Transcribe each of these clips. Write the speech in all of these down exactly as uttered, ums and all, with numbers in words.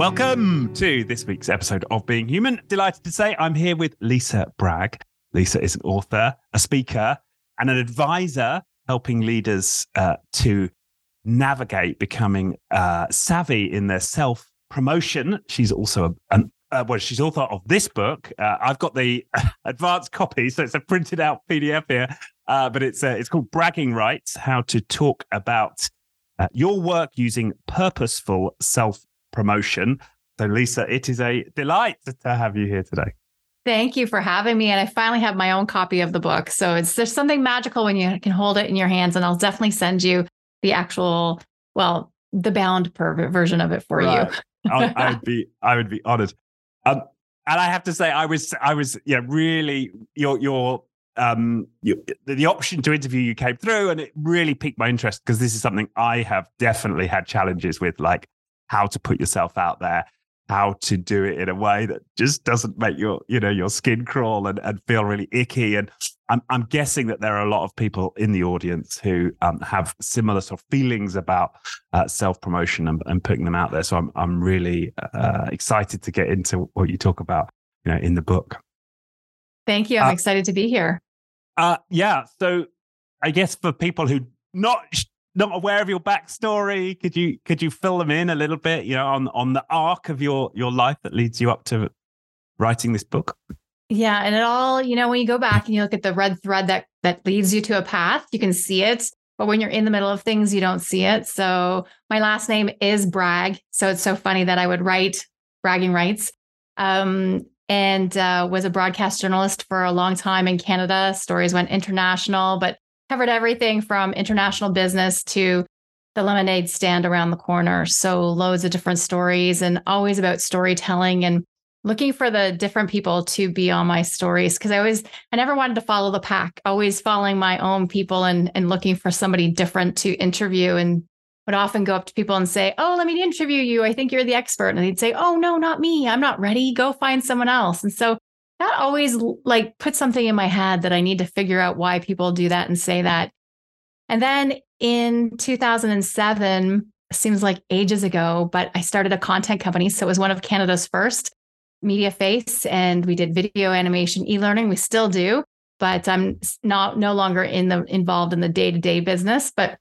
Welcome to this week's episode of Being Human. Delighted to say I'm here with Lisa Bragg. Lisa is an author, a speaker, and an advisor helping leaders uh, to navigate becoming uh, savvy in their self-promotion. She's also a, an Uh, well, she's author of this book. Uh, I've got the advanced copy, so it's a printed out P D F here. Uh, but it's uh, it's called Bragging Rights: How to Talk About uh, Your Work Using Purposeful Self-Promotion. So, Lisa, it is a delight to have you here today. Thank you for having me. And I finally have my own copy of the book. So it's there's something magical when you can hold it in your hands. And I'll definitely send you the actual, well, the bound version of it for right. you. I would be I would be honored. Um, and I have to say, I was, I was, yeah, really, your, your, um, your, the option to interview you came through, and it really piqued my interest because this is something I have definitely had challenges with, like how to put yourself out there, how to do it in a way that just doesn't make your, you know, your skin crawl and, and feel really icky. And I'm, I'm guessing that there are a lot of people in the audience who um, have similar sort of feelings about uh, self-promotion and, and putting them out there. So I'm, I'm really uh, excited to get into what you talk about, you know, in the book. Thank you. I'm uh, excited to be here. Uh, yeah. So I guess for people who not not aware of your backstory, could you could you fill them in a little bit, you know, on on the arc of your your life that leads you up to writing this book? Yeah. And it all, you know, when you go back and you look at the red thread that that leads you to a path, you can see it. But when you're in the middle of things, you don't see it. So my last name is Bragg. So it's so funny that I would write Bragging Rights um, and uh, was a broadcast journalist for a long time in Canada. Stories went international, but covered everything from international business to the lemonade stand around the corner. So loads of different stories and always about storytelling and looking for the different people to be on my stories. Cause I always, I never wanted to follow the pack, always following my own people and, and looking for somebody different to interview, and would often go up to people and say, "Oh, let me interview you. I think you're the expert." And they'd say, "Oh no, not me. I'm not ready. Go find someone else." And so that always like put something in my head that I need to figure out why people do that and say that. And then in two thousand seven, seems like ages ago, but I started a content company. So it was one of Canada's first, Media Face, and we did video animation, e-learning. We still do, but I'm not no longer in the involved in the day-to-day business. But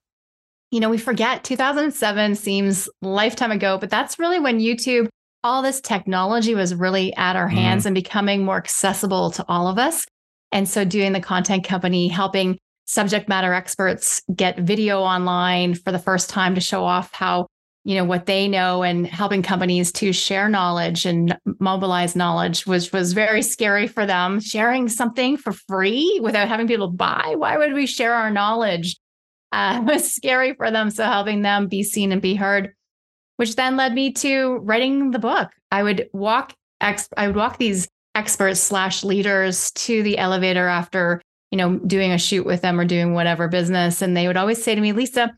you know, we forget two thousand seven seems a lifetime ago, but that's really when YouTube, all this technology was really at our hands mm. and becoming more accessible to all of us. And so doing the content company, helping subject matter experts get video online for the first time to show off how you know, what they know, and helping companies to share knowledge and mobilize knowledge, which was very scary for them. Sharing something for free without having people buy. Why would we share our knowledge? Uh, it was scary for them. So helping them be seen and be heard, which then led me to writing the book. I would walk, ex- I would walk these experts slash leaders to the elevator after, you know, doing a shoot with them or doing whatever business. And they would always say to me, "Lisa,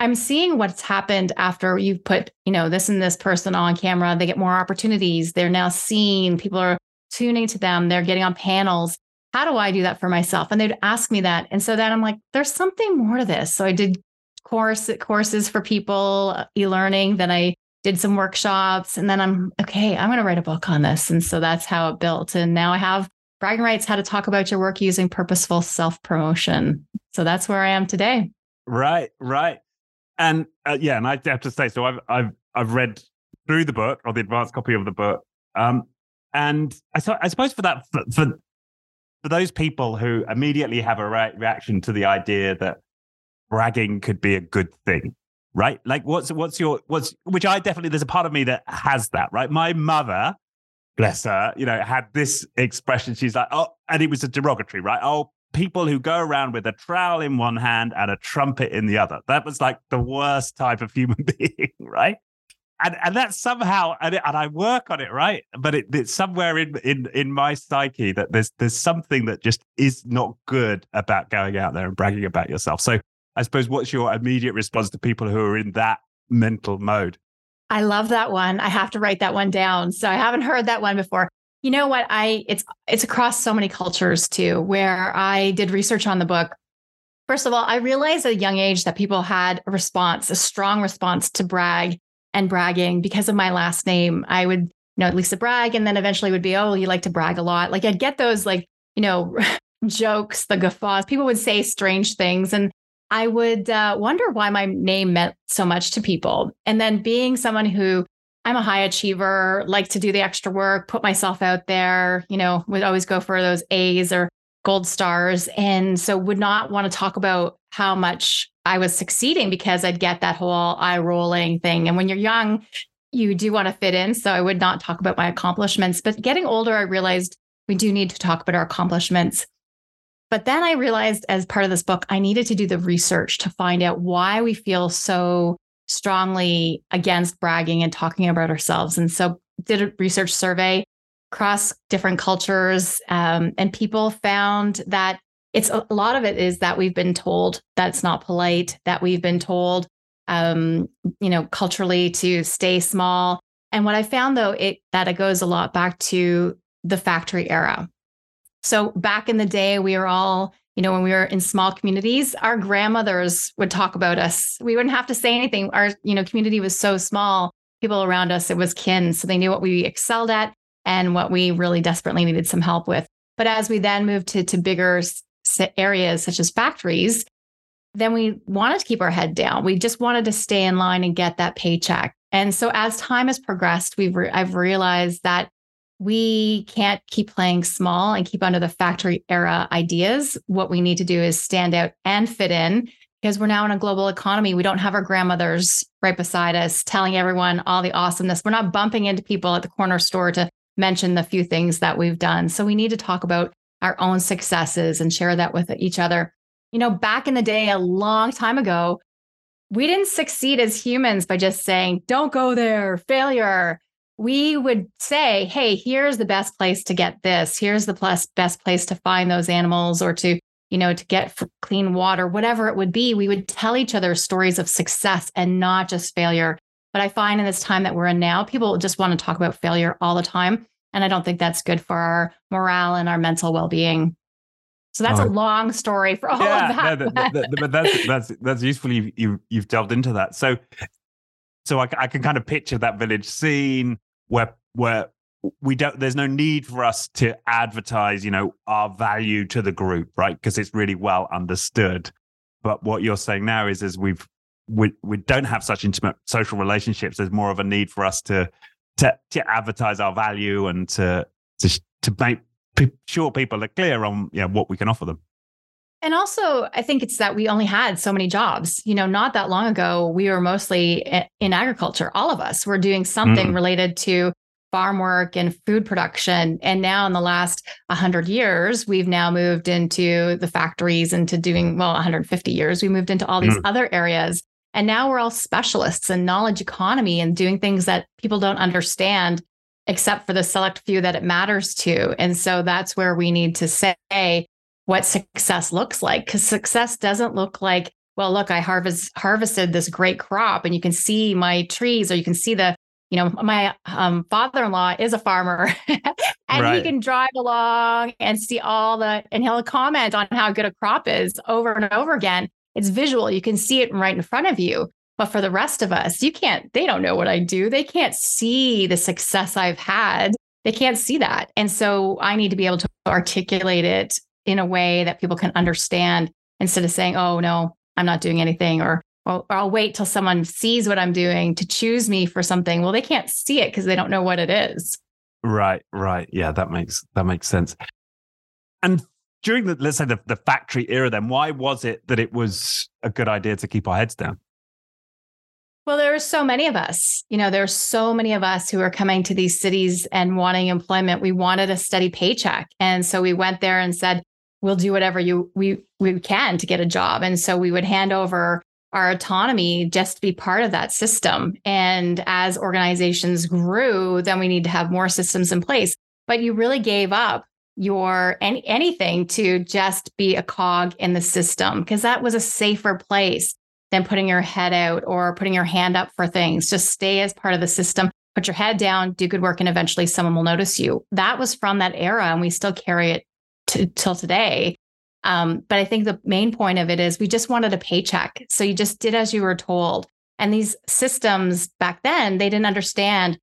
I'm seeing what's happened after you've put, you know, this and this person on camera. They get more opportunities. They're now seen. People are tuning to them. They're getting on panels. How do I do that for myself?" And they'd ask me that. And so then I'm like, there's something more to this. So I did course courses for people, e-learning. Then I did some workshops, and then I'm okay, I'm going to write a book on this. And so that's how it built. And now I have Bragging Rights: How to Talk About Your Work Using Purposeful Self-Promotion. So that's where I am today. Right, right. And uh, yeah, and I have to say, so I've I've I've read through the book, or the advanced copy of the book, um, and I, so, I suppose for that for, for for those people who immediately have a re- reaction to the idea that bragging could be a good thing, right? Like, what's what's your what's which I definitely there's a part of me that has that, right? My mother, bless her, you know, had this expression. She's like, oh, and it was a derogatory, right? Oh. People who go around with a trowel in one hand and a trumpet in the other. That was like the worst type of human being, right? And and that's somehow, and, it, and I work on it, right? But it, it's somewhere in, in in my psyche that there's there's something that just is not good about going out there and bragging about yourself. So I suppose, what's your immediate response to people who are in that mental mode? I love that one. I have to write that one down. So I haven't heard that one before. You know what, I it's it's across so many cultures too, where I did research on the book. First of all, I realized at a young age that people had a response, a strong response to brag. and bragging because of my last name. I would, you know, Lisa Bragg, and then eventually would be, oh, you like to brag a lot. Like I'd get those, like, you know, jokes, the guffaws. People would say strange things. And I would uh, wonder why my name meant so much to people. And then being someone who, I'm a high achiever, like to do the extra work, put myself out there, you know, would always go for those A's or gold stars. And so would not want to talk about how much I was succeeding because I'd get that whole eye rolling thing. And when you're young, you do want to fit in. So I would not talk about my accomplishments, but getting older, I realized we do need to talk about our accomplishments. But then I realized as part of this book, I needed to do the research to find out why we feel so strongly against bragging and talking about ourselves. And so did a research survey across different cultures, um, and people found that it's a lot of it is that we've been told that it's not polite, that we've been told, um, you know, culturally to stay small. And what I found, though, it that it goes a lot back to the factory era. So back in the day, we were all, you know, when we were in small communities, our grandmothers would talk about us. We wouldn't have to say anything. Our, you know, community was so small, people around us, it was kin. So they knew what we excelled at and what we really desperately needed some help with. But as we then moved to, to bigger areas such as factories, then we wanted to keep our head down. We just wanted to stay in line and get that paycheck. And so as time has progressed, we've re- I've realized that we can't keep playing small and keep under the factory era ideas. What we need to do is stand out and fit in, because we're now in a global economy. We don't have our grandmothers right beside us telling everyone all the awesomeness. We're not bumping into people at the corner store to mention the few things that we've done. So we need to talk about our own successes and share that with each other. You know, back in the day, a long time ago, we didn't succeed as humans by just saying, don't go there, failure. We would say, hey, here's the best place to get this. Here's the best place to find those animals or to, you know, to get clean water, whatever it would be. We would tell each other stories of success and not just failure. But I find in this time that we're in now, people just want to talk about failure all the time. And I don't think that's good for our morale and our mental well-being. So that's oh, a long story for all yeah, of that. No, the, the, the, but that's, that's, that's useful. You've, you've, you've delved into that. So So I, I can kind of picture that village scene where where we don't. There's no need for us to advertise, you know, our value to the group, right? Because it's really well understood. But what you're saying now is, as we've we we don't have such intimate social relationships. There's more of a need for us to to to advertise our value and to to to make sure people are clear on, you know, what we can offer them. And also, I think it's that we only had so many jobs. You know, not that long ago, we were mostly in agriculture. All of us were doing something mm. related to farm work and food production. And now in the last one hundred years, we've now moved into the factories and to doing, well, one hundred fifty years. We moved into all these mm. other areas. And now we're all specialists in knowledge economy and doing things that people don't understand, except for the select few that it matters to. And so that's where we need to say what success looks like, because success doesn't look like, well, look, I harvest harvested this great crop and you can see my trees, or you can see the, you know, my um, father-in-law is a farmer and right. he can drive along and see all the, and he'll comment on how good a crop is over and over again. It's visual. You can see it right in front of you. But for the rest of us, you can't, they don't know what I do. They can't see the success I've had. They can't see that. And so I need to be able to articulate it in a way that people can understand, instead of saying, oh, no, I'm not doing anything, or, or I'll wait till someone sees what I'm doing to choose me for something. Well, they can't see it because they don't know what it is. Right, right. Yeah, that makes that makes sense. And during the, let's say, the, the factory era then, why was it that it was a good idea to keep our heads down? Well, there are so many of us. You know, there are so many of us who are coming to these cities and wanting employment. We wanted a steady paycheck. And so we went there and said, we'll do whatever you we we can to get a job. And so we would hand over our autonomy just to be part of that system. And as organizations grew, then we need to have more systems in place. But you really gave up your any, anything to just be a cog in the system, because that was a safer place than putting your head out or putting your hand up for things. Just stay as part of the system, put your head down, do good work, and eventually someone will notice you. That was from that era, and we still carry it To, till today. Um, but I think the main point of it is we just wanted a paycheck. So you just did as you were told. And these systems back then, they didn't understand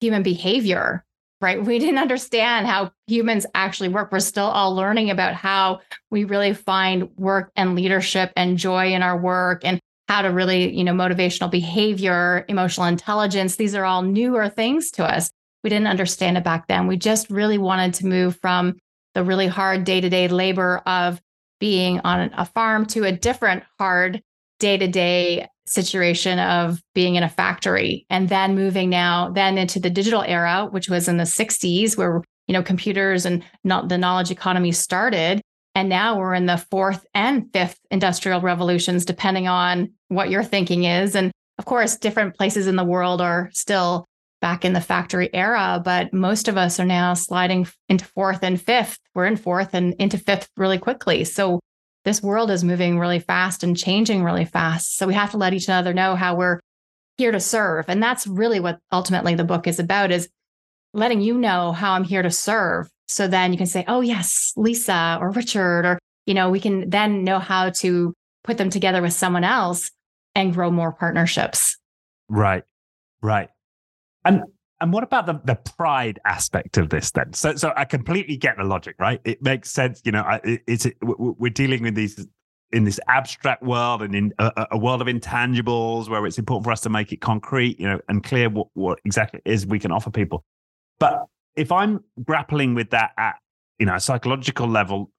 human behavior, right? We didn't understand how humans actually work. We're still all learning about how we really find work and leadership and joy in our work and how to really, you know, motivational behavior, emotional intelligence. These are all newer things to us. We didn't understand it back then. We just really wanted to move from the really hard day-to-day labor of being on a farm to a different hard day-to-day situation of being in a factory, and then moving now then into the digital era, which was in the sixties, where, you know, computers and not the knowledge economy started. And now we're in the fourth and fifth industrial revolutions, depending on what your thinking is. And of course, different places in the world are still back in the factory era, but most of us are now sliding into fourth and fifth. We're in fourth and into fifth really quickly. So this world is moving really fast and changing really fast. So we have to let each other know how we're here to serve. And that's really what ultimately the book is about, is letting you know how I'm here to serve. So then you can say, oh, yes, Lisa or Richard, or, you know, we can then know how to put them together with someone else and grow more partnerships. Right, right. And and what about the, the pride aspect of this then? So so I completely get the logic, right? It makes sense. You know, I, it, it's it, we're dealing with these in this abstract world and in a, a world of intangibles where it's important for us to make it concrete, you know, and clear what, what exactly it is we can offer people. But if I'm grappling with that at, you know, a psychological level,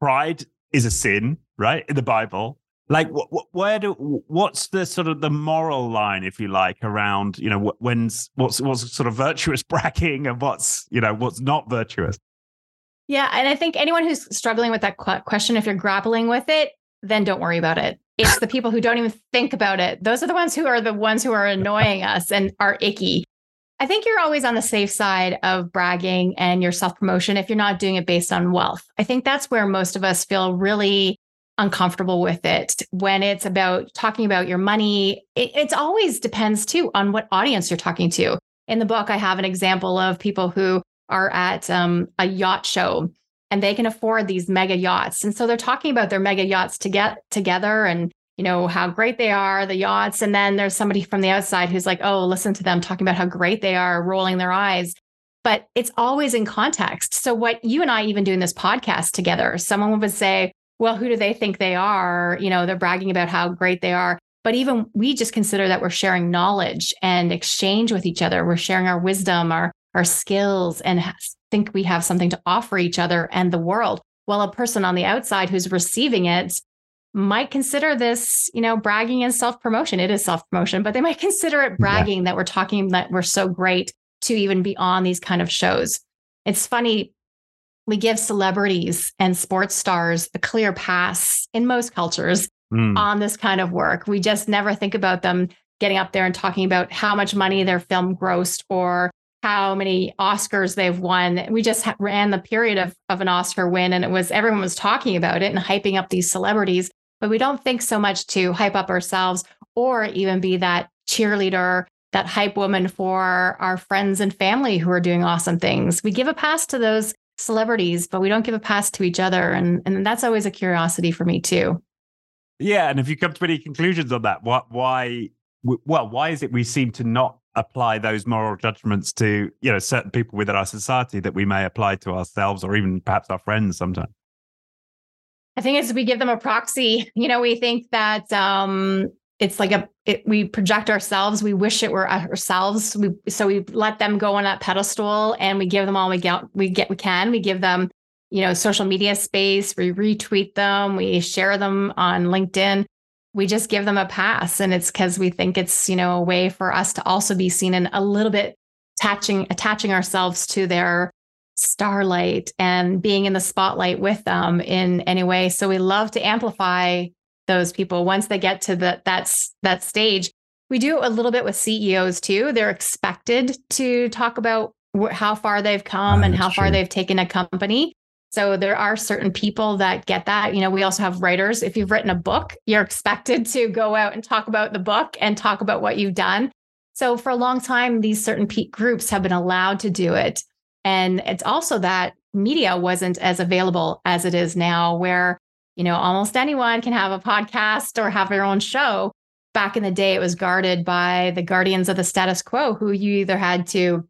pride is a sin, right? In the Bible, like, wh- wh- where do what's the sort of the moral line, if you like, around, you know, wh- when's what's what's sort of virtuous bragging and what's, you know, what's not virtuous? Yeah, and I think anyone who's struggling with that question, if you're grappling with it, then don't worry about it. It's the people who don't even think about it. Those are the ones who are the ones who are annoying us and are icky. I think you're always on the safe side of bragging and your self-promotion if you're not doing it based on wealth. I think that's where most of us feel really uncomfortable with it, when it's about talking about your money. It it's always depends too on what audience you're talking to. In the book, I have an example of people who are at um, a yacht show, and they can afford these mega yachts. And so they're talking about their mega yachts to get together and, you know, how great they are, the yachts. And then there's somebody from the outside who's like, oh, listen to them talking about how great they are, rolling their eyes. But it's always in context. So what you and I even do in this podcast together, someone would say, well, who do they think they are? You know, they're bragging about how great they are. But even we just consider that we're sharing knowledge and exchange with each other. We're sharing our wisdom, our, our skills, and think we have something to offer each other and the world. While a person on the outside who's receiving it might consider this, you know, bragging and self-promotion. It is self-promotion, but they might consider it bragging, yeah, that we're talking that we're so great to even be on these kind of shows. It's funny. We give celebrities and sports stars a clear pass in most cultures mm. on this kind of work. We just never think about them getting up there and talking about how much money their film grossed or how many Oscars they've won. We just ran the period of, of an Oscar win, and it was, everyone was talking about it and hyping up these celebrities. But we don't think so much to hype up ourselves or even be that cheerleader, that hype woman for our friends and family who are doing awesome things. We give a pass to those celebrities, but we don't give a pass to each other. And, and that's always a curiosity for me too. Yeah. And if you come to any conclusions on that, what, why, well, why is it we seem to not apply those moral judgments to, you know, certain people within our society that we may apply to ourselves or even perhaps our friends sometimes? I think it's, we give them a proxy. You know, we think that um, it's like a, it, we project ourselves. We wish it were ourselves. We, so we let them go on that pedestal, and we give them all we get, we get, we can, we give them, you know, social media space. We retweet them. We share them on LinkedIn. We just give them a pass. And it's because we think it's, you know, a way for us to also be seen, and a little bit attaching, attaching ourselves to their starlight and being in the spotlight with them in any way. So we love to amplify those people once they get to the, that's that stage. We do a little bit with C E Os too. They're expected to talk about wh- how far they've come oh, and how true. far they've taken a company. So there are certain people that get that. You know, we also have writers. If you've written a book, you're expected to go out and talk about the book and talk about what you've done. So for a long time, these certain pe- groups have been allowed to do it. And it's also that media wasn't as available as it is now, where, you know, almost anyone can have a podcast or have their own show. back in the day, it was guarded by the guardians of the status quo, who you either had to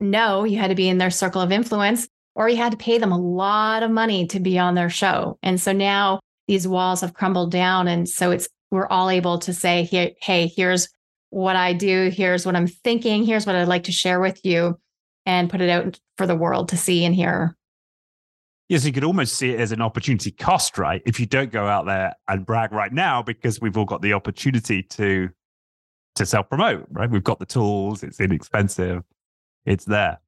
know, you had to be in their circle of influence, or you had to pay them a lot of money to be on their show. And so now these walls have crumbled down. And so it's, we're all able to say, hey, hey, here's what I do. Here's what I'm thinking. Here's what I'd like to share with you, and put it out for the world to see and hear. Yes, you could almost see it as an opportunity cost, right? If you don't go out there and brag right now, because we've all got the opportunity to to self-promote, right? We've got the tools, it's inexpensive, it's there.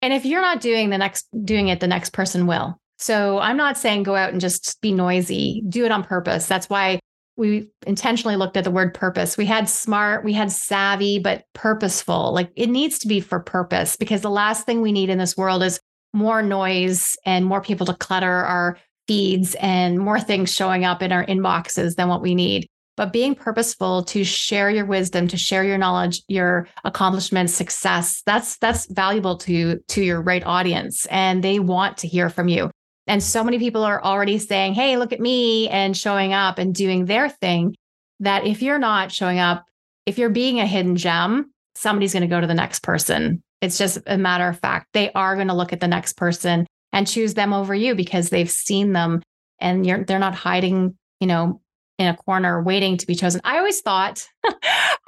And if you're not doing the next doing it, the next person will. So I'm not saying go out and just be noisy. Do it on purpose. That's why we intentionally looked at the word purpose. We had smart, we had savvy, but purposeful. Like, it needs to be for purpose, because the last thing we need in this world is more noise and more people to clutter our feeds and more things showing up in our inboxes than what we need. But being purposeful to share your wisdom, to share your knowledge, your accomplishments, success, that's that's valuable to, to your right audience, and they want to hear from you. And so many people are already saying, hey, look at me, and showing up and doing their thing, that if you're not showing up, if you're being a hidden gem, somebody's going to go to the next person. It's just a matter of fact. They are going to look at the next person and choose them over you, because they've seen them, and you're, they're not hiding, you know, in a corner waiting to be chosen. I always thought,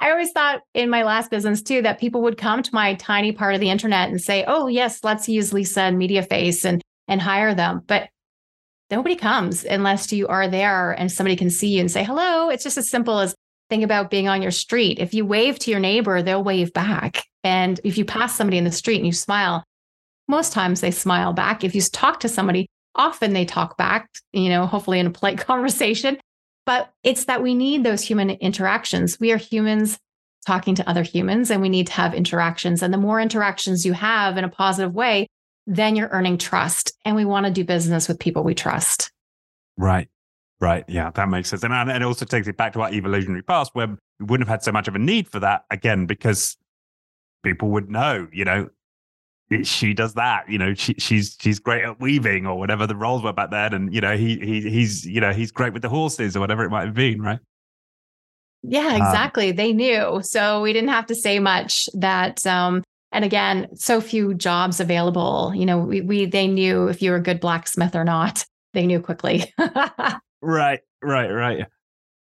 I always thought in my last business too, that people would come to my tiny part of the internet and say, oh yes, let's use Lisa and Media Face and, and hire them. But nobody comes unless you are there and somebody can see you and say, hello. It's just as simple as, think about being on your street. If you wave to your neighbor, they'll wave back. And if you pass somebody in the street and you smile, most times they smile back. If you talk to somebody, often they talk back, you know, hopefully in a polite conversation. But it's that we need those human interactions. We are humans talking to other humans, and we need to have interactions. And the more interactions you have in a positive way, then you're earning trust. And we want to do business with people we trust. Right. Right. Yeah, that makes sense. And, and it also takes it back to our evolutionary past, where we wouldn't have had so much of a need for that, again, because people would know, you know, she does that, you know, she, she's she's great at weaving, or whatever the roles were back then. And, you know, he he he's, you know, he's great with the horses, or whatever it might have been. Right. Yeah, exactly. Um, they knew. So we didn't have to say much that. Um, and again, so few jobs available. You know, we, we they knew if you were a good blacksmith or not. They knew quickly. Right, right, right.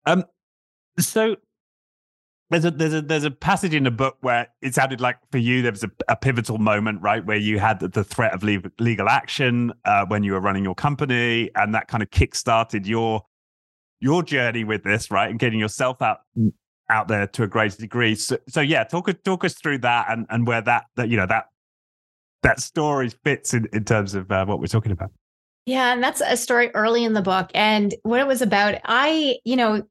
Um, so there's a there's a there's a passage in the book where it sounded like for you there was a, a pivotal moment, right, where you had the, the threat of legal, legal action uh, when you were running your company, and that kind of kickstarted your your journey with this, right, and getting yourself out out there to a greater degree. So, so yeah, talk talk us through that, and and where that that you know that that story fits in in terms of uh, what we're talking about. Yeah. And that's a story early in the book. And what it was about, I, you know,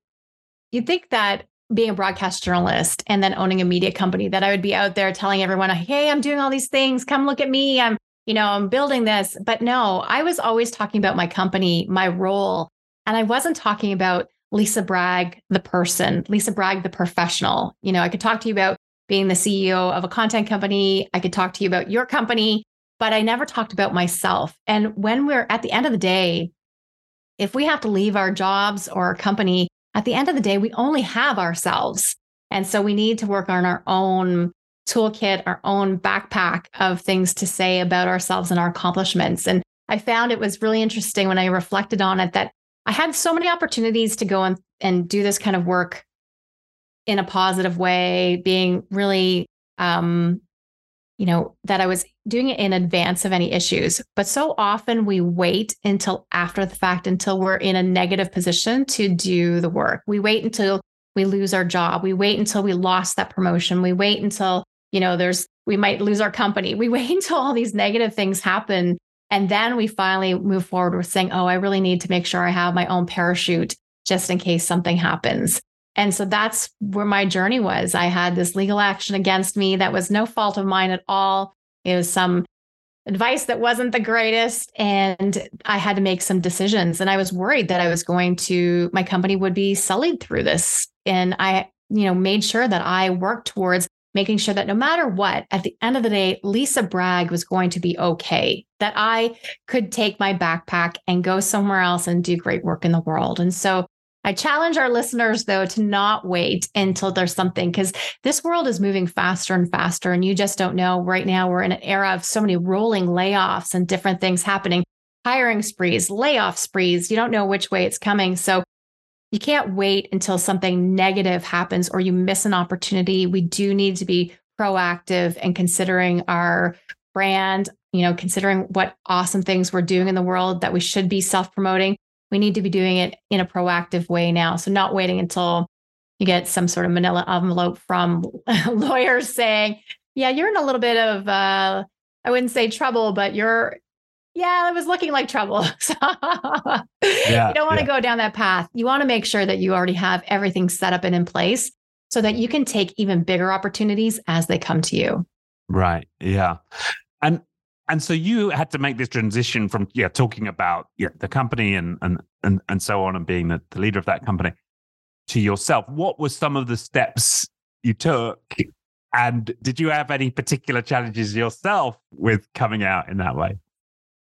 you'd think that being a broadcast journalist and then owning a media company, that I would be out there telling everyone, hey, I'm doing all these things. Come look at me. I'm, you know, I'm building this. But no, I was always talking about my company, my role. And I wasn't talking about Lisa Bragg, the person, Lisa Bragg, the professional. You know, I could talk to you about being the C E O of a content company. I could talk to you about your company. But I never talked about myself. And when we're at the end of the day, if we have to leave our jobs or our company, at the end of the day, we only have ourselves. And so we need to work on our own toolkit, our own backpack of things to say about ourselves and our accomplishments. And I found it was really interesting when I reflected on it that I had so many opportunities to go and, and do this kind of work in a positive way, being really, um, you know, that I was doing it in advance of any issues. But so often we wait until after the fact, until we're in a negative position to do the work. We wait until we lose our job. We wait until we lost that promotion. We wait until, you know, there's, we might lose our company. We wait until all these negative things happen. And then we finally move forward with saying, oh, I really need to make sure I have my own parachute just in case something happens. And so that's where my journey was. I had this legal action against me that was no fault of mine at all. It was some advice that wasn't the greatest. And I had to make some decisions. And I was worried that I was going to, my company would be sullied through this. And I, you know, made sure that I worked towards making sure that no matter what, at the end of the day, Lisa Bragg was going to be okay, that I could take my backpack and go somewhere else and do great work in the world. And so I challenge our listeners, though, to not wait until there's something, because this world is moving faster and faster, and you just don't know. Right now, we're in an era of so many rolling layoffs and different things happening, hiring sprees, layoff sprees. You don't know which way it's coming. So you can't wait until something negative happens or you miss an opportunity. We do need to be proactive and considering our brand, you know, considering what awesome things we're doing in the world that we should be self-promoting. We need to be doing it in a proactive way now. So not waiting until you get some sort of manila envelope from lawyers saying, yeah, you're in a little bit of, uh, I wouldn't say trouble, but you're, yeah, it was looking like trouble. So yeah, you don't want to yeah. go down that path. You want to make sure that you already have everything set up and in place so that you can take even bigger opportunities as they come to you. Right. Yeah. And And so you had to make this transition from yeah talking about yeah, the company and, and and and so on and being the, the leader of that company to yourself. What were some of the steps you took, and did you have any particular challenges yourself with coming out in that way?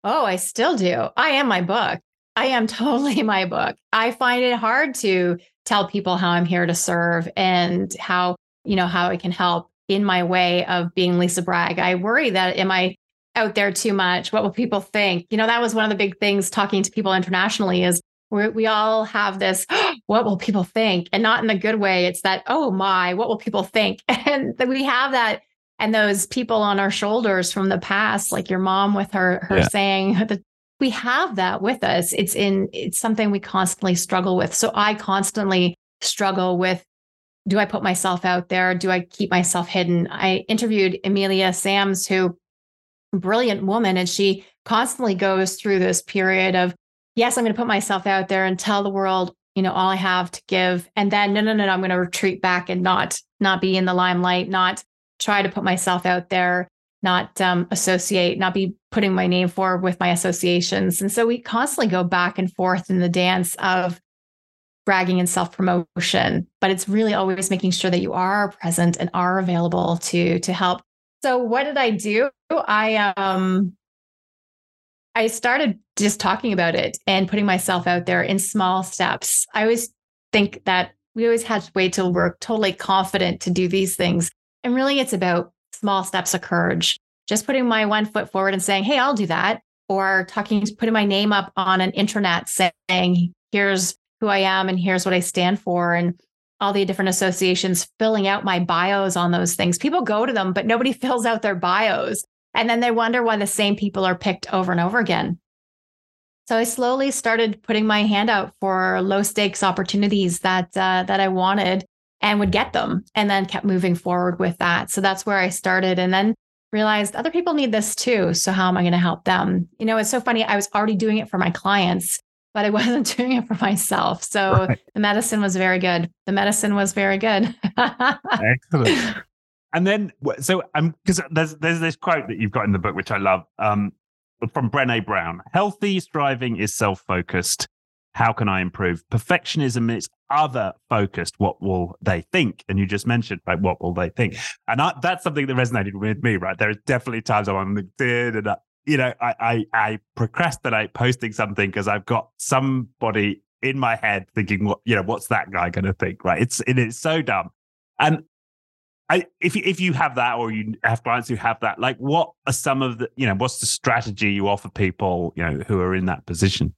Oh, I still do. I am my book. I am totally my book. I find it hard to tell people how I'm here to serve and how, you know, how I can help in my way of being Lisa Bragg. I worry that am I out there too much? What will people think? You know, that was one of the big things talking to people internationally is we're, we all have this, oh, what will people think? And not in a good way. It's that, oh my, what will people think? And we have that. And those people on our shoulders from the past, like your mom with her, her yeah. saying that we have that with us. It's in, it's something we constantly struggle with. So I constantly struggle with, do I put myself out there? Do I keep myself hidden? I interviewed Amelia Sams, who brilliant woman. And she constantly goes through this period of, yes, I'm going to put myself out there and tell the world, you know, all I have to give. And then no, no, no, no I'm going to retreat back and not, not be in the limelight, not try to put myself out there, not um, associate, not be putting my name forward with my associations. And so we constantly go back and forth in the dance of bragging and self-promotion, but it's really always making sure that you are present and are available to, to help. So what did I do? I um, I started just talking about it and putting myself out there in small steps. I always think that we always had to wait till we're totally confident to do these things. And really, it's about small steps of courage. Just putting my one foot forward and saying, hey, I'll do that. Or talking, putting my name up on an intranet saying, here's who I am and here's what I stand for. And all the different associations, filling out my bios on those things. People go to them, but nobody fills out their bios. And then they wonder why the same people are picked over and over again. So I slowly started putting my hand out for low stakes opportunities that, uh, that I wanted and would get them, and then kept moving forward with that. So that's where I started, and then realized other people need this too. So how am I going to help them? You know, it's so funny. I was already doing it for my clients, but I wasn't doing it for myself. So right. the medicine was very good. The medicine was very good. Excellent. And then, so um, because there's there's this quote that you've got in the book, which I love, um, from Brené Brown: "Healthy striving is self-focused. How can I improve? Perfectionism is other-focused. What will they think?" And you just mentioned, right, what will they think? And I, that's something that resonated with me. Right, there are definitely times I'm on LinkedIn and. I, You know, I, I, I procrastinate posting something because I've got somebody in my head thinking, what, you know, what's that guy going to think, right? It's it is so dumb. And I, if you, if you have that, or you have clients who have that, like, what are some of the, you know, what's the strategy you offer people, you know, who are in that position?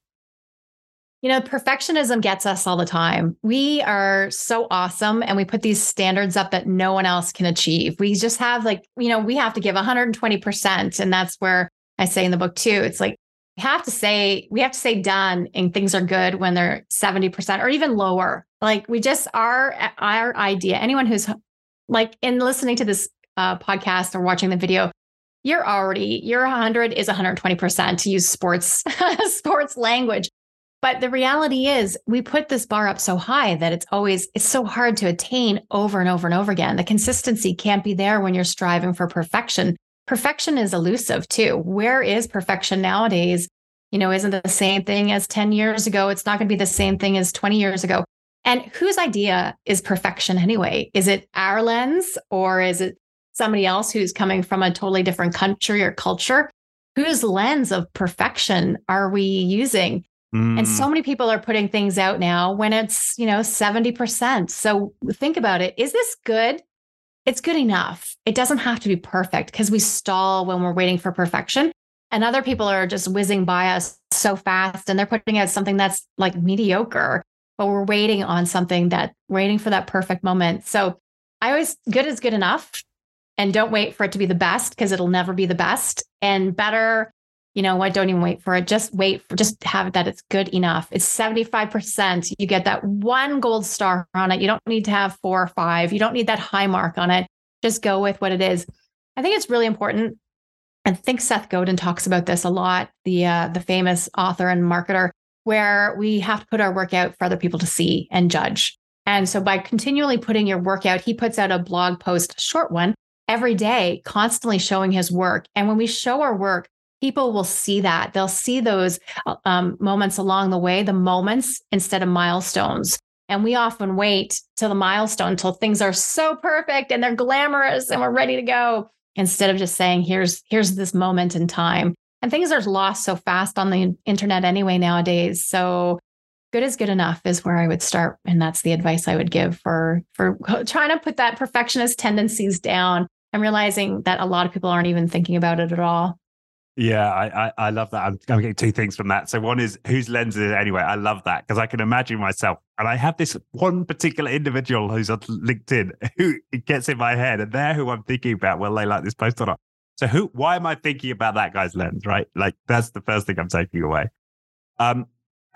You know, perfectionism gets us all the time. We are so awesome, and we put these standards up that no one else can achieve. We just have, like, you know, we have to give one hundred twenty percent, and that's where I say in the book too, it's like, we have to say, we have to say done, and things are good when they're seventy percent or even lower. Like, we just are our idea. Anyone who's like in listening to this uh, podcast or watching the video, you're already, your one hundred is one hundred twenty percent, to use sports, sports language. But the reality is, we put this bar up so high that it's always, it's so hard to attain over and over and over again. The consistency can't be there when you're striving for perfection. Perfection is elusive too. Where is perfection nowadays? You know, isn't the same thing as ten years ago. It's not going to be the same thing as twenty years ago. And whose idea is perfection anyway? Is it our lens, or is it somebody else who's coming from a totally different country or culture? Whose lens of perfection are we using? Mm. And so many people are putting things out now when it's, you know, seventy percent. So think about it. Is this good? It's good enough. It doesn't have to be perfect because we stall when we're waiting for perfection. And other people are just whizzing by us so fast and they're putting out something that's like mediocre, but we're waiting on something that waiting for that perfect moment. So I always good is good enough and don't wait for it to be the best because it'll never be the best and better. You know what? Don't even wait for it. Just wait for just have it that it's good enough. It's seventy-five percent. You get that one gold star on it. You don't need to have four or five. You don't need that high mark on it. Just go with what it is. I think it's really important. I think Seth Godin talks about this a lot, the uh, the famous author and marketer, where we have to put our work out for other people to see and judge. And so by continually putting your work out, he puts out a blog post, a short one, every day, constantly showing his work. And when we show our work, people will see that. They'll see those um, moments along the way, the moments instead of milestones. And we often wait till the milestone, till things are so perfect and they're glamorous and we're ready to go, instead of just saying, here's here's this moment in time. And things are lost so fast on the internet anyway nowadays. So good is good enough is where I would start. And that's the advice I would give for, for trying to put that perfectionist tendencies down and realizing that a lot of people aren't even thinking about it at all. Yeah, I, I, I love that. I'm, I'm getting two things from that. So one is whose lens is it anyway? I love that because I can imagine myself. And I have this one particular individual who's on LinkedIn who gets in my head and they're who I'm thinking about. Will they like this post or not? So who? Why am I thinking about that guy's lens, right? Like that's the first thing I'm taking away. Um,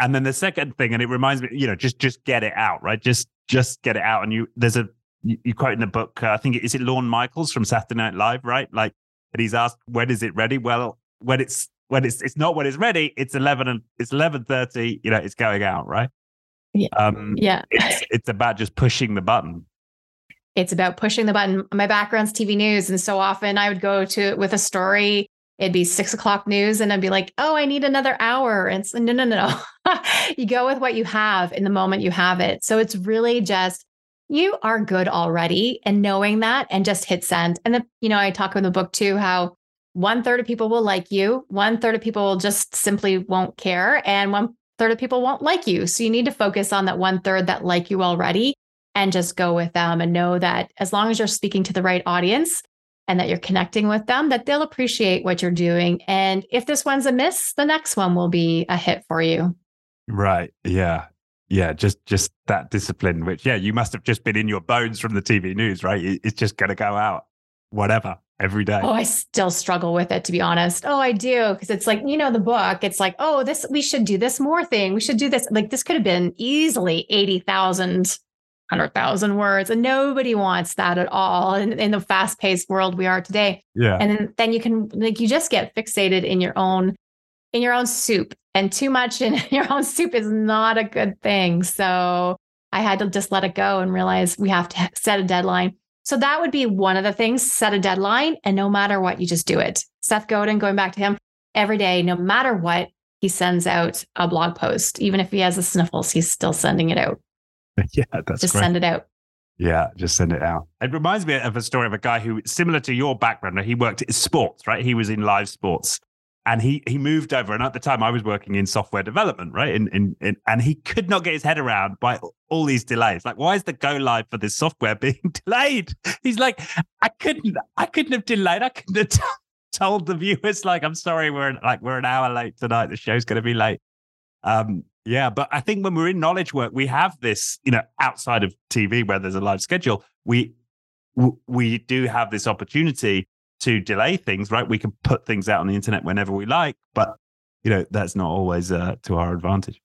and then the second thing, and it reminds me, you know, just just get it out, right? Just just get it out. And you, there's a, you, you quote in the book, uh, I think, is it Lorne Michaels from Saturday Night Live, right? Like, and he's asked, when is it ready? Well, when it's when it's it's not when it's ready, it's eleven and it's eleven thirty. You know, it's going out, right? Yeah, um, yeah. It's, it's about just pushing the button. It's about pushing the button. My background's T V news, and so often I would go to it with a story. It'd be six o'clock news, and I'd be like, "Oh, I need another hour." And it's, no, no, no, no. You go with what you have in the moment you have it. So it's really just you are good already, and knowing that, and just hit send. And then you know, I talk in the book too how. One third of people will like you. One third of people just simply won't care. And one third of people won't like you. So you need to focus on that one third that like you already and just go with them and know that as long as you're speaking to the right audience and that you're connecting with them, that they'll appreciate what you're doing. And if this one's a miss, the next one will be a hit for you. Right. Yeah. Yeah. Just, just that discipline, which, yeah, you must've just been in your bones from the T V news, right? It's just going to go out, whatever. Every day. Oh, I still struggle with it, to be honest. Oh, I do. Because it's like, you know, the book, it's like, oh, this, we should do this more thing. We should do this. Like this could have been easily eighty thousand, one hundred thousand words. And nobody wants that at all in, in the fast paced world we are today. Yeah. And then, then you can, like, you just get fixated in your own, in your own soup, and too much in your own soup is not a good thing. So I had to just let it go and realize we have to set a deadline. So that would be one of the things, set a deadline, and no matter what, you just do it. Seth Godin, going back to him, every day, no matter what, he sends out a blog post. Even if he has the sniffles, he's still sending it out. Yeah, that's Just great. Send it out. Yeah, just send it out. It reminds me of a story of a guy who, similar to your background, he worked in sports, right? He was in live sports. And he he moved over. And at the time, I was working in software development, right? In, in, in, and he could not get his head around by all these delays. Like, why is the go live for this software being delayed? He's like, I couldn't, I couldn't have delayed. I couldn't have t- told the viewers, like, I'm sorry, we're like we're an hour late tonight. The show's going to be late. Um, yeah, but I think when we're in knowledge work, we have this, you know, outside of T V where there's a live schedule, we w- we do have this opportunity to delay things, right? We can put things out on the internet whenever we like, but you know, that's not always uh, to our advantage.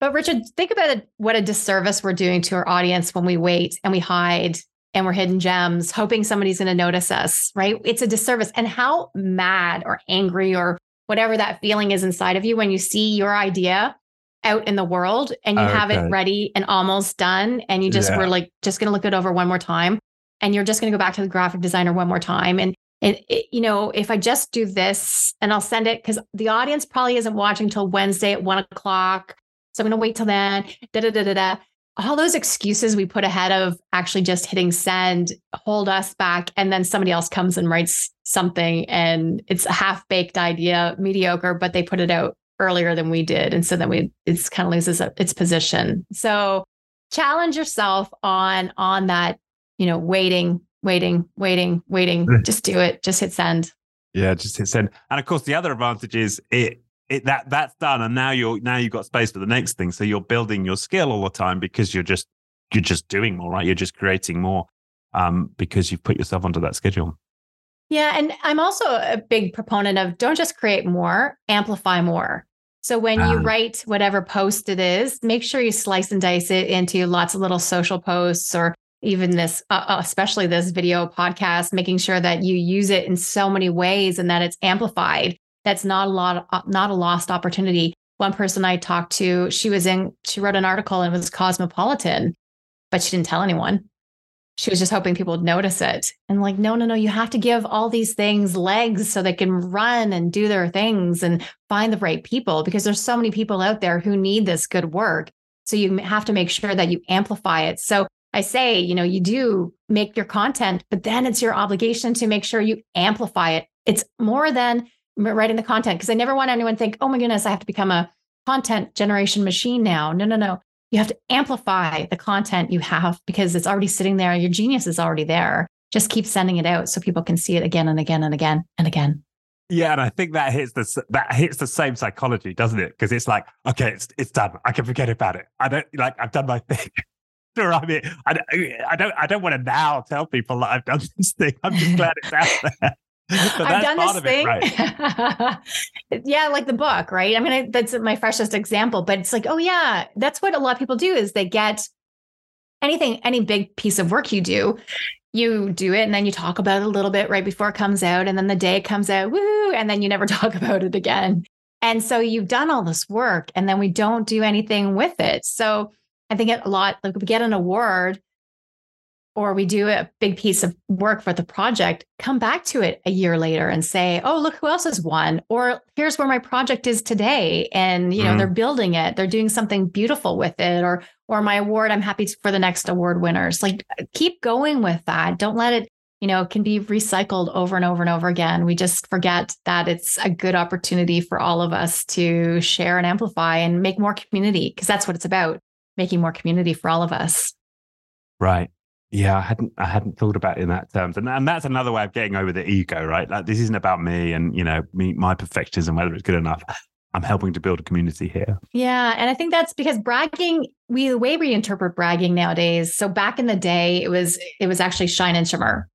But Richard, think about it, what a disservice we're doing to our audience when we wait and we hide and we're hidden gems, hoping somebody's going to notice us, right? It's a disservice. And how mad or angry or whatever that feeling is inside of you when you see your idea out in the world and you okay. have it ready and almost done. And you just yeah. were like, just going to look it over one more time. And you're just going to go back to the graphic designer one more time. And And, it, you know, if I just do this and I'll send it because the audience probably isn't watching till Wednesday at one o'clock. So I'm going to wait till then. Da, da, da, da, da. All those excuses we put ahead of actually just hitting send hold us back. And then somebody else comes and writes something and it's a half baked idea, mediocre, but they put it out earlier than we did. And so then we, it's kind of loses its position. So challenge yourself on, on that, you know, waiting, waiting, waiting, waiting, just do it. Just hit send. Yeah. Just hit send. And of course the other advantage is it, It, that that's done, and now you're now you've got space for the next thing. So you're building your skill all the time because you're just you're just doing more, right? You're just creating more um, because you've put yourself onto that schedule. Yeah, and I'm also a big proponent of don't just create more, amplify more. So when um, you write whatever post it is, make sure you slice and dice it into lots of little social posts, or even this, uh, especially this video podcast, making sure that you use it in so many ways and that it's amplified. That's not a lot, not a lost opportunity. One person I talked to, she was in, she wrote an article and it was cosmopolitan, but she didn't tell anyone. She was just hoping people would notice it. And like, no, no, no, you have to give all these things legs so they can run and do their things and find the right people, because there's so many people out there who need this good work. So you have to make sure that you amplify it. So I say, you know, you do make your content, but then it's your obligation to make sure you amplify it. It's more than writing the content, because I never want anyone to think, oh my goodness, I have to become a content generation machine now. No, no, no. You have to amplify the content you have because it's already sitting there. Your genius is already there. Just keep sending it out so people can see it again and again and again and again. Yeah. And I think that hits the, that hits the same psychology, doesn't it? Because it's like, okay, it's it's done. I can forget about it. I don't like, I've done my thing. I mean, I don't, I don't, I don't want to now tell people that I've done this thing. I'm just glad it's out there. So I've done this thing. Right. Yeah, like the book, right? I mean, I, that's my freshest example, but it's like, oh yeah, that's what a lot of people do is they get anything, any big piece of work you do, you do it and then you talk about it a little bit right before it comes out. And then the day it comes out, woo, and then you never talk about it again. And so you've done all this work and then we don't do anything with it. So I think a lot, like we get an award or we do a big piece of work for the project, come back to it a year later and say, oh, look who else has won, or here's where my project is today. And, you know, mm-hmm. they're building it, they're doing something beautiful with it, or, or my award, I'm happy for the next award winners. Like keep going with that. Don't let it, you know, it can be recycled over and over and over again. We just forget that it's a good opportunity for all of us to share and amplify and make more community, because that's what it's about, making more community for all of us. Right. Yeah, I hadn't I hadn't thought about it in that terms. And, and that's another way of getting over the ego, right? Like this isn't about me and, you know, me, my perfectionism, whether it's good enough. I'm helping to build a community here. Yeah. And I think that's because bragging, we the way we interpret bragging nowadays. So back in the day, it was it was actually shine and shimmer.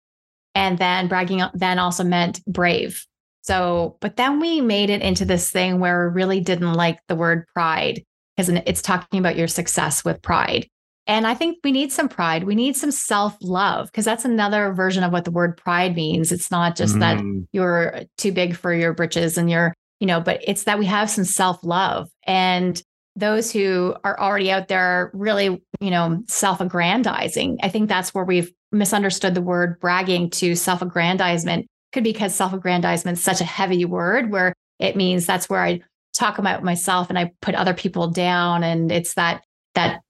And then bragging then also meant brave. So, but then we made it into this thing where we really didn't like the word pride, because it's talking about your success with pride. And I think we need some pride. We need some self-love, because that's another version of what the word pride means. It's not just mm. that you're too big for your britches and you're, you know, but it's that we have some self-love. And those who are already out there really, you know, self-aggrandizing. I think that's where we've misunderstood the word bragging to self-aggrandizement. Could be because self-aggrandizement is such a heavy word where it means that's where I talk about myself and I put other people down. And it's that, that,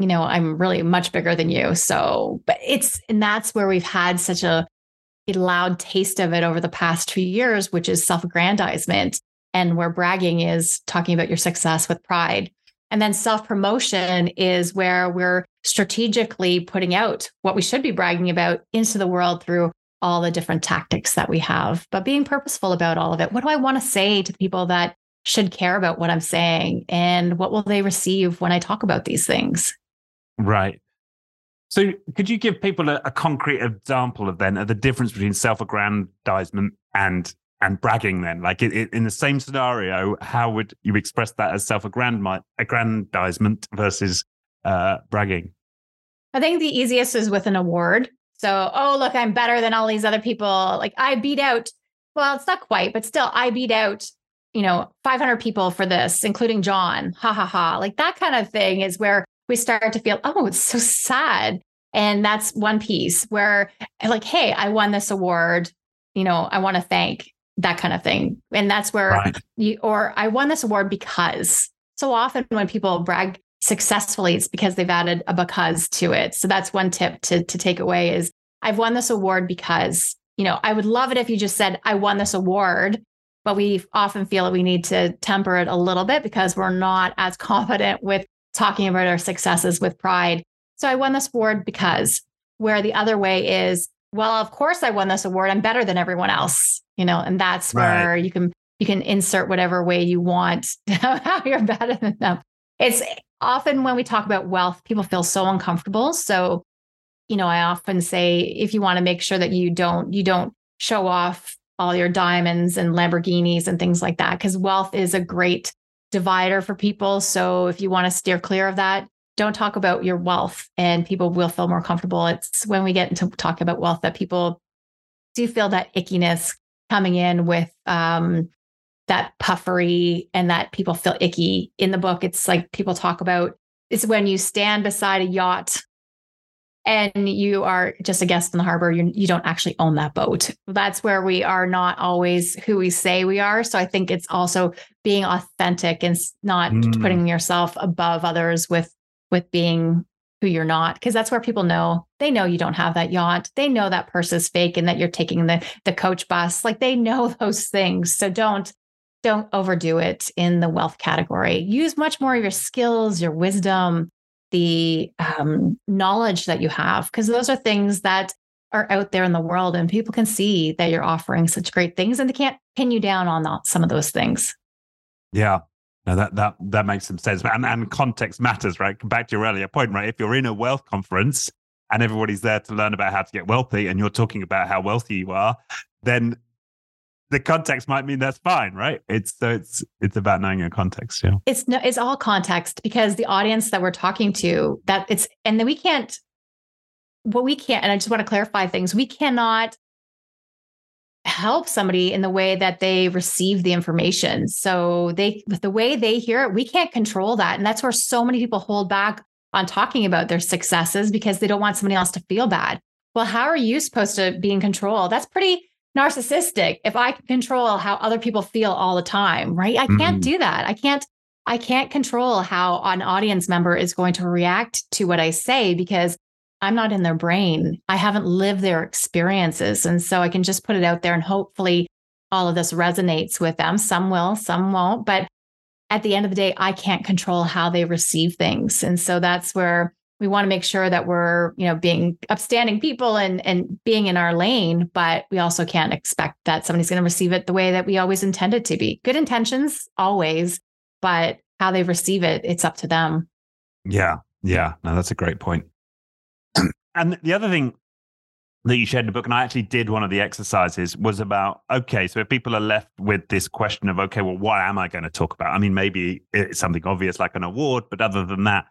you know, I'm really much bigger than you. So, but it's, and that's where we've had such a, a loud taste of it over the past two years, which is self-aggrandizement, and where bragging is talking about your success with pride. And then self-promotion is where we're strategically putting out what we should be bragging about into the world through all the different tactics that we have, but being purposeful about all of it. What do I want to say to the people that should care about what I'm saying, and what will they receive when I talk about these things? Right. So could you give people a, a concrete example of then of the difference between self-aggrandizement and and bragging then? Like it, it, in the same scenario, how would you express that as self-aggrandizement versus uh, bragging? I think the easiest is with an award. So, oh, look, I'm better than all these other people. Like I beat out, well, it's not quite, but still I beat out, you know, five hundred people for this, including John, ha, ha, ha. Like that kind of thing is where we start to feel, oh, it's so sad. And that's one piece where like, hey, I won this award. You know, I want to thank, that kind of thing. And that's where right. you, or I won this award because. So often when people brag successfully, it's because they've added a because to it. So that's one tip to, to take away is I've won this award because, you know, I would love it if you just said, I won this award. but we often feel that we need to temper it a little bit because we're not as confident with talking about our successes with pride. So I won this award because, where the other way is, well, of course I won this award. I'm better than everyone else, you know, and that's right. where you can, you can insert whatever way you want to how you're better than them. It's often when we talk about wealth, people feel so uncomfortable. So, you know, I often say, if you want to make sure that you don't, you don't show off all your diamonds and Lamborghinis and things like that, because wealth is a great divider for people. So if you want to steer clear of that, don't talk about your wealth, and people will feel more comfortable. It's when we get into talking about wealth that people do feel that ickiness coming in with um, that puffery, and that people feel icky. In the book, it's like people talk about, it's when you stand beside a yacht and you are just a guest in the harbor. You, you don't actually own that boat. That's where we are not always who we say we are. So I think it's also being authentic and not mm. putting yourself above others with with being who you're not, because that's where people know, they know you don't have that yacht. They know that purse is fake and that you're taking the the coach bus. Like, they know those things. So don't, don't overdo it in the wealth category. Use much more of your skills, your wisdom, the um, knowledge that you have, because those are things that are out there in the world, and people can see that you're offering such great things, and they can't pin you down on that, some of those things. Yeah. No, that that that makes some sense. And and context matters, right? Back to your earlier point, right? If you're in a wealth conference and everybody's there to learn about how to get wealthy, and you're talking about how wealthy you are, then the context might mean that's fine, right? It's so it's it's about knowing your context. Yeah. It's no it's all context, because the audience that we're talking to, that it's and then we can't what we can't, and I just want to clarify things, we cannot help somebody in the way that they receive the information. So they, with the way they hear it, we can't control that. And that's where so many people hold back on talking about their successes, because they don't want somebody else to feel bad. Well, how are you supposed to be in control? That's pretty narcissistic. If I can control how other people feel all the time, right? I can't mm. do that. I can't, I can't control how an audience member is going to react to what I say, because I'm not in their brain. I haven't lived their experiences. And so I can just put it out there, and hopefully all of this resonates with them. Some will, some won't. But at the end of the day, I can't control how they receive things. And so that's where we want to make sure that we're, you know, being upstanding people and, and being in our lane, but we also can't expect that somebody's going to receive it the way that we always intend it to be. Good intentions always, but how they receive it, it's up to them. Yeah. Yeah. No, that's a great point. And the other thing that you shared in the book, and I actually did one of the exercises, was about, okay, so if people are left with this question of, okay, well, what am I going to talk about? I mean, maybe it's something obvious like an award, but other than that,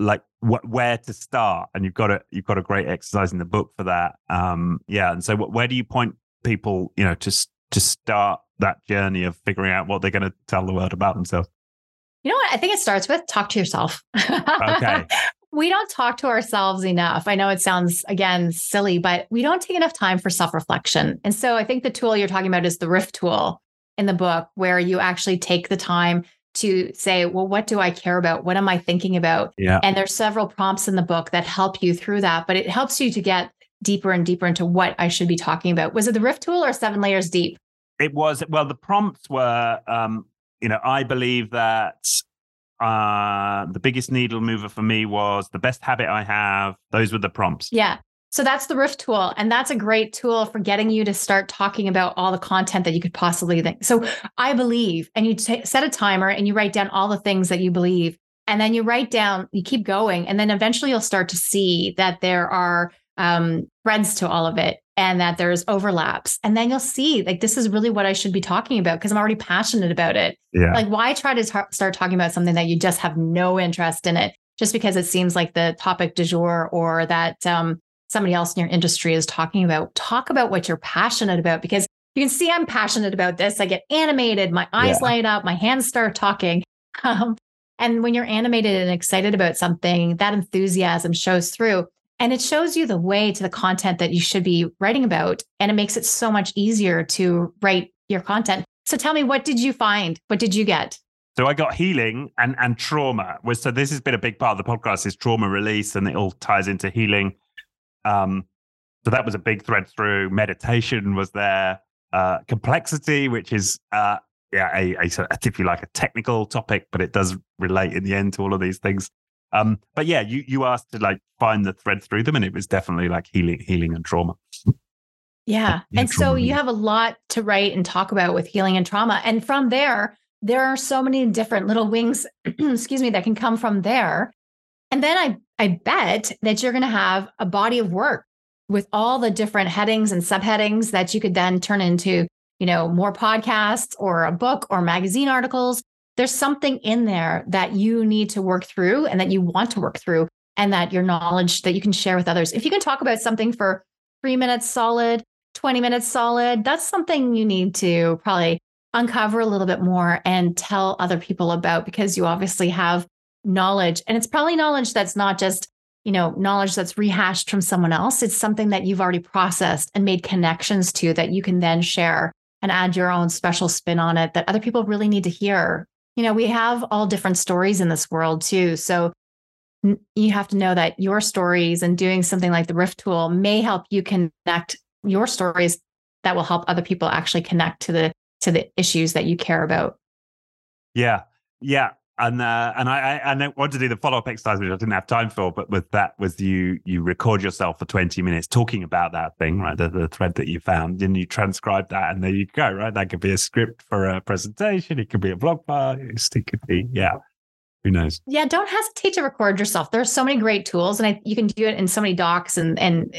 like wh- where to start? And you've got a, you've got a great exercise in the book for that. Um, yeah. And so wh- where do you point people, you know, to, to start that journey of figuring out what they're going to tell the world about themselves? You know what? I think it starts with talk to yourself. Okay. We don't talk to ourselves enough. I know it sounds, again, silly, but we don't take enough time for self-reflection. And so I think the tool you're talking about is the R I F tool in the book, where you actually take the time to say, well, what do I care about? What am I thinking about? Yeah. And there's several prompts in the book that help you through that, but it helps you to get deeper and deeper into what I should be talking about. Was it the R I F tool or seven layers deep? It was. Well, the prompts were, um, you know, I believe that Uh, the biggest needle mover for me was the best habit I have. Those were the prompts. Yeah. So that's the R I F tool. And that's a great tool for getting you to start talking about all the content that you could possibly think. So I believe, and you t- set a timer and you write down all the things that you believe, and then you write down, you keep going. And then eventually you'll start to see that there are um, threads to all of it, and that there's overlaps. And then you'll see, like, this is really what I should be talking about, because I'm already passionate about it. Yeah. Like, why try to t- start talking about something that you just have no interest in, it just because it seems like the topic du jour, or that um, somebody else in your industry is talking about? Talk about what you're passionate about, because you can see I'm passionate about this. I get animated, my eyes yeah. light up, my hands start talking. Um, and when you're animated and excited about something, that enthusiasm shows through. And it shows you the way to the content that you should be writing about. And it makes it so much easier to write your content. So tell me, what did you find? What did you get? So I got healing and, and trauma. So this has been a big part of the podcast, is trauma release, and it all ties into healing. Um, so that was a big thread through. Meditation was there. uh, complexity, which is, uh, yeah, a, a, a, if you like, a technical topic, but it does relate in the end to all of these things. Um, but yeah, you you asked to like find the thread through them, and it was definitely like healing, healing and trauma. Yeah, and, and trauma, so you yeah. have a lot to write and talk about with healing and trauma, and from there, there are so many different little wings, excuse me, that can come from there. And then I I bet that you're going to have a body of work with all the different headings and subheadings that you could then turn into, you know, more podcasts or a book or magazine articles. There's something in there that you need to work through and that you want to work through, and that your knowledge that you can share with others. If you can talk about something for three minutes solid, twenty minutes solid, that's something you need to probably uncover a little bit more and tell other people about, because you obviously have knowledge, and it's probably knowledge that's not just, you know, knowledge that's rehashed from someone else. It's something that you've already processed and made connections to that you can then share and add your own special spin on it that other people really need to hear. You know, we have all different stories in this world too. So you have to know that your stories and doing something like the Riff Tool may help you connect your stories that will help other people actually connect to the to the issues that you care about. Yeah. Yeah. And, uh, and I, I, I want to do the follow-up exercise, which I didn't have time for, but with that was you, you record yourself for twenty minutes talking about that thing, right? The, the thread that you found, and you transcribe that, and there you go, right? That could be a script for a presentation. It could be a blog post. It could be, yeah. Who knows? Yeah. Don't hesitate to record yourself. There are so many great tools, and I, you can do it in so many docs and, and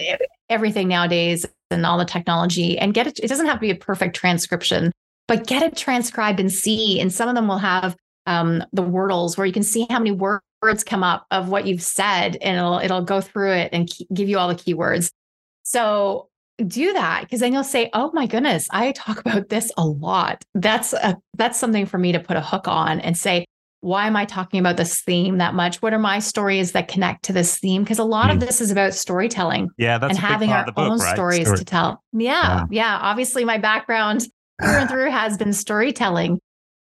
everything nowadays and all the technology, and get it. It doesn't have to be a perfect transcription, but get it transcribed and see. And some of them will have um, the Wordles where you can see how many words come up of what you've said, and it'll, it'll go through it and key, give you all the keywords. So do that, because then you'll say, oh my goodness, I talk about this a lot. That's a, that's something for me to put a hook on and say, why am I talking about this theme that much? What are my stories that connect to this theme? Because a lot mm. of this is about storytelling yeah, that's and having our book, own right? stories Story. to tell. Yeah, yeah. Yeah. Obviously my background through and through has been storytelling,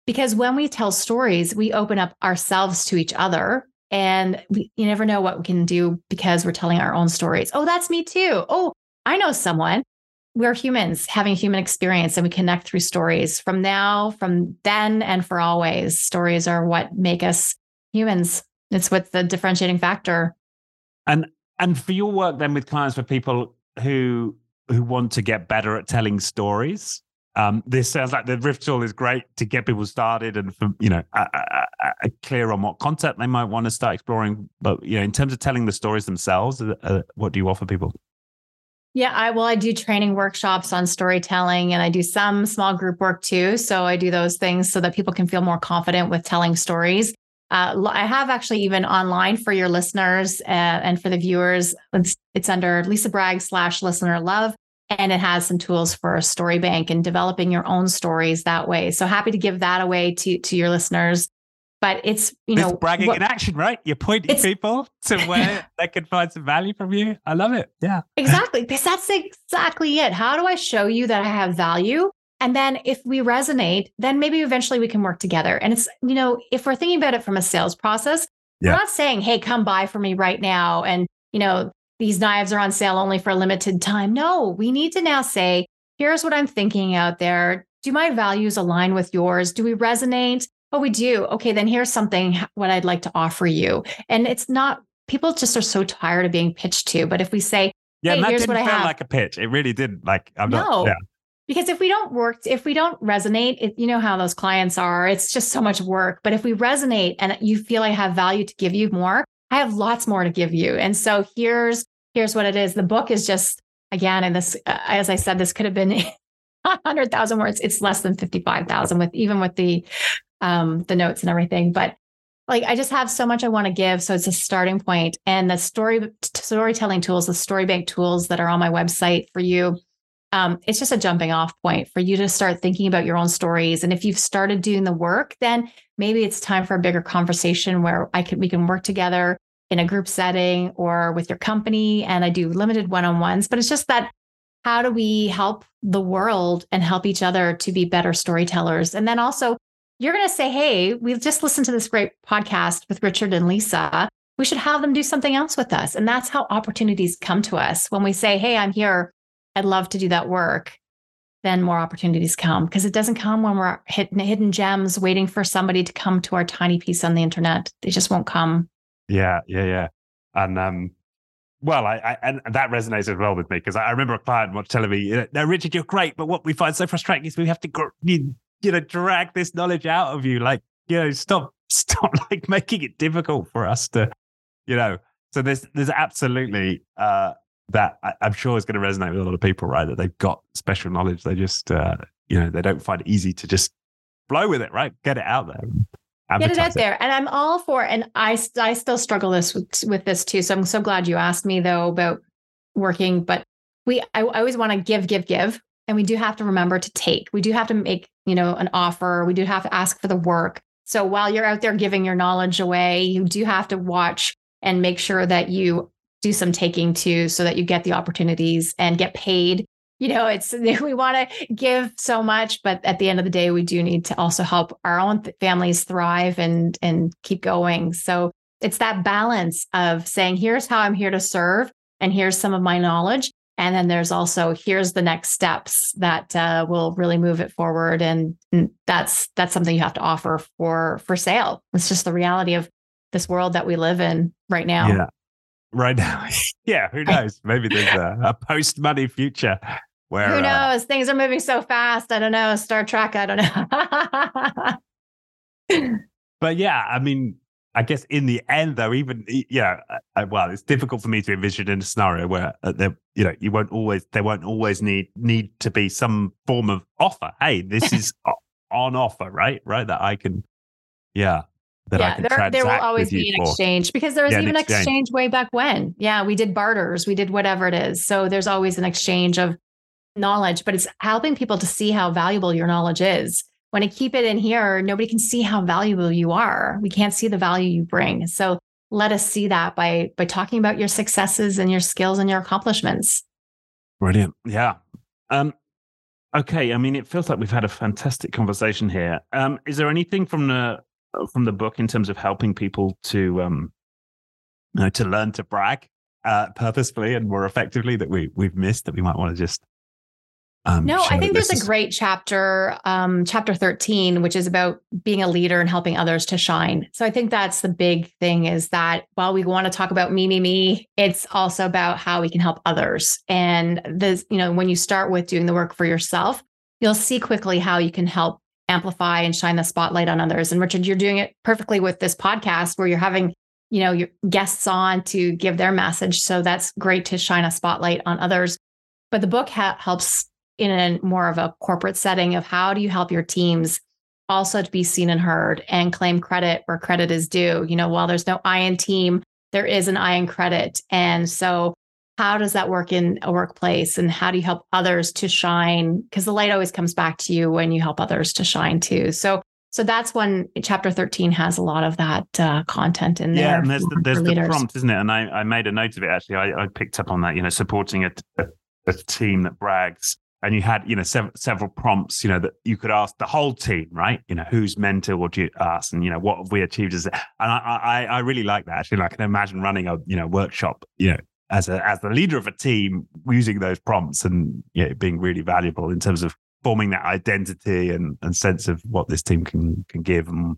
because when we tell stories, we open up ourselves to each other, and we, you never know what we can do because we're telling our own stories. Oh, that's me too. Oh, I know someone. We're humans having human experience, and we connect through stories from now, from then, and for always. Stories are what make us humans. It's what's the differentiating factor. And, and for your work then with clients, for people who, who want to get better at telling stories, Um, this sounds like the Riff Tool is great to get people started and, for, you know, uh, uh, uh, clear on what content they might want to start exploring. But, you know, in terms of telling the stories themselves, uh, what do you offer people? Yeah, I well, I do training workshops on storytelling, and I do some small group work too. So I do those things so that people can feel more confident with telling stories. Uh, I have actually even online for your listeners uh, and for the viewers. It's, it's under Lisa Bragg slash listener love. And it has some tools for a story bank and developing your own stories that way. So happy to give that away to, to your listeners. But it's, you know, it's bragging what, in action, right? You're pointing people to where they can find some value from you. I love it. Yeah, exactly. Because that's exactly it. How do I show you that I have value? And then if we resonate, then maybe eventually we can work together. And it's, you know, if we're thinking about it from a sales process, yeah. we're not saying, hey, come buy for me right now. And, you know, these knives are on sale only for a limited time. No, we need to now say, here's what I'm thinking out there. Do my values align with yours? Do we resonate? Oh, we do. Okay, then here's something what I'd like to offer you. And it's not, people just are so tired of being pitched to. But if we say, yeah, hey, that here's didn't what I feel have. like a pitch. It really didn't. Like, I'm no, not. Yeah. Because if we don't work, if we don't resonate, it, you know how those clients are. It's just so much work. But if we resonate and you feel I have value to give you more, I have lots more to give you. And so here's, here's what it is. The book is just, again, and this, uh, as I said, this could have been one hundred thousand words. It's less than fifty-five thousand with, even with the, um, the notes and everything. But like, I just have so much I want to give. So it's a starting point. And the story, storytelling tools, the story bank tools that are on my website for you. Um, it's just a jumping off point for you to start thinking about your own stories. And if you've started doing the work, then maybe it's time for a bigger conversation where I can, we can work together in a group setting or with your company. And I do limited one-on-ones, but it's just that, how do we help the world and help each other to be better storytellers? And then also you're going to say, hey, we've just listened to this great podcast with Richard and Lisa. We should have them do something else with us. And that's how opportunities come to us. When we say, hey, I'm here, I'd love to do that work. then more opportunities come, because it doesn't come when we're hidden, hidden gems waiting for somebody to come to our tiny piece on the internet. They just won't come. Yeah, yeah, yeah. And um, well, I, I and that resonates as well with me, because I remember a client once telling me, "No, Richard, you're great, but what we find so frustrating is we have to gr- you, you know drag this knowledge out of you. Like, you know, stop, stop, like making it difficult for us to, you know." So there's there's absolutely uh. that I'm sure is going to resonate with a lot of people, right? That they've got special knowledge. They just, uh, you know, they don't find it easy to just flow with it, right? Get it out there. Get it out there. And I'm all for, and I, I still struggle this with, with this too. So I'm so glad you asked me though about working, but we, I, I always want to give, give, give. And we do have to remember to take, we do have to make, you know, an offer. We do have to ask for the work. So while you're out there giving your knowledge away, you do have to watch and make sure that you do some taking too, so that you get the opportunities and get paid. You know, it's, we want to give so much, but at the end of the day, we do need to also help our own th- families thrive and, and keep going. So it's that balance of saying, here's how I'm here to serve, and here's some of my knowledge. And then there's also, here's the next steps that uh, will really move it forward. And, and that's, that's something you have to offer for, for sale. It's just the reality of this world that we live in right now. Yeah. Right now. Yeah. Who knows? Maybe there's a, a post-money future where who knows? Uh, things are moving so fast. I don't know. Star Trek. I don't know. But yeah, I mean, I guess in the end though, even, you know, I, well, it's difficult for me to envision in a scenario where uh, there, you know, you won't always, there won't always need, need to be some form of offer. Hey, this is on offer, right? Right. That I can, yeah. That yeah, I can there, there will always be an for. exchange, because there was yeah, even an exchange. exchange way back when. Yeah, we did barters, we did whatever it is. So there's always an exchange of knowledge, but it's helping people to see how valuable your knowledge is. When I keep it in here, nobody can see how valuable you are. We can't see the value you bring. So let us see that by by talking about your successes and your skills and your accomplishments. Brilliant. Yeah. Um, okay. I mean, it feels like we've had a fantastic conversation here. Um, is there anything from the from the book in terms of helping people to, um, you know, to learn to brag uh, purposefully and more effectively that we we've missed that we might want to just. Um, no, I think there's is... a great chapter, um, chapter thirteen, which is about being a leader and helping others to shine. So I think that's the big thing, is that while we want to talk about me, me, me, it's also about how we can help others. And this, you know, when you start with doing the work for yourself, you'll see quickly how you can help amplify and shine the spotlight on others. And Richard, you're doing it perfectly with this podcast where you're having, you know, your guests on to give their message. So that's great to shine a spotlight on others. But the book ha- helps in a more of a corporate setting of how do you help your teams also to be seen and heard and claim credit where credit is due. You know, while there's no I in team, there is an I in credit. And so how does that work in a workplace, and how do you help others to shine? Because the light always comes back to you when you help others to shine too. So, so that's when chapter thirteen has a lot of that uh, content in there. Yeah, and there's the, there's the prompt, isn't it? And I, I made a note of it, actually. I, I picked up on that, you know, supporting a, a, a team that brags. And you had, you know, sev- several prompts, you know, that you could ask the whole team, right? You know, whose mentor would you ask? And, you know, what have we achieved? As a, and I, I, I really like that, actually. And I can imagine running a, you know, workshop, you know, as a, as the leader of a team, using those prompts and yeah, being really valuable in terms of forming that identity and, and sense of what this team can can give and,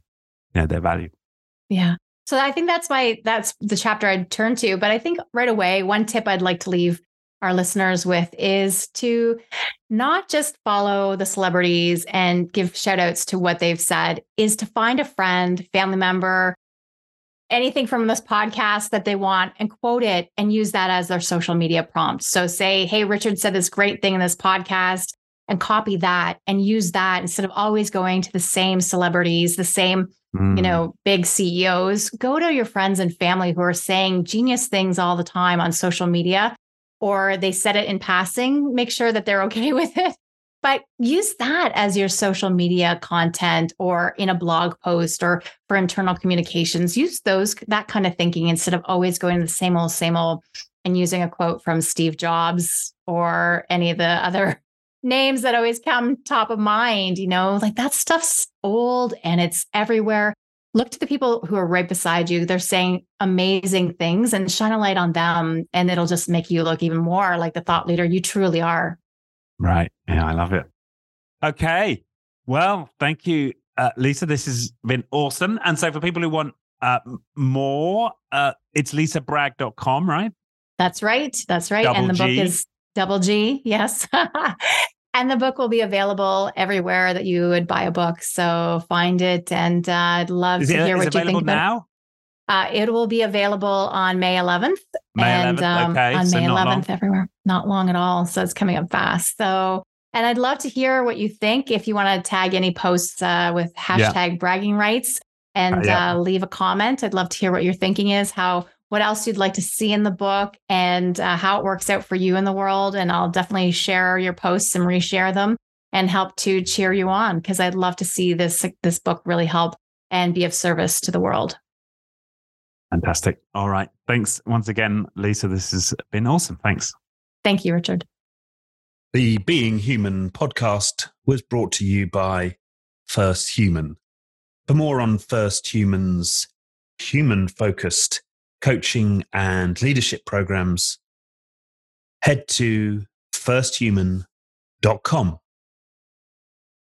you know, their value. Yeah. So I think that's my, that's the chapter I'd turn to. But I think right away, one tip I'd like to leave our listeners with is to not just follow the celebrities and give shout outs to what they've said, is to find a friend, family member, anything from this podcast that they want and quote it and use that as their social media prompt. So say, hey, Richard said this great thing in this podcast, and copy that and use that instead of always going to the same celebrities, the same, mm. you know, big C E Os. Go to your friends and family who are saying genius things all the time on social media, or they said it in passing. Make sure that they're okay with it. But use that as your social media content, or in a blog post, or for internal communications. Use those, that kind of thinking, instead of always going to the same old, same old, and using a quote from Steve Jobs or any of the other names that always come top of mind. You know, like that stuff's old and it's everywhere. Look to the people who are right beside you. They're saying amazing things and shine a light on them. And it'll just make you look even more like the thought leader you truly are. Right. Yeah, I love it. Okay. Well, thank you, uh, Lisa. This has been awesome. And so for people who want uh, more, uh, it's lisa bragg dot com, right? That's right. That's right. Double and the G. book is double G. Yes. And the book will be available everywhere that you would buy a book. So find it. And uh, I'd love is to it, hear what you think about now? it. Uh, it will be available on May eleventh. May eleventh. And um, okay. on so May eleventh everywhere. Not long at all. So it's coming up fast. So, and I'd love to hear what you think. If you want to tag any posts uh, with hashtag yeah. bragging rights and uh, yeah. uh, leave a comment, I'd love to hear what your thinking is, how, what else you'd like to see in the book and uh, how it works out for you in the world. And I'll definitely share your posts and reshare them and help to cheer you on, because I'd love to see this, this book really help and be of service to the world. Fantastic. All right. Thanks once again, Lisa. This has been awesome. Thanks. Thank you, Richard. The Being Human podcast was brought to you by First Human. For more on First Human's human-focused coaching and leadership programs, head to first human dot com.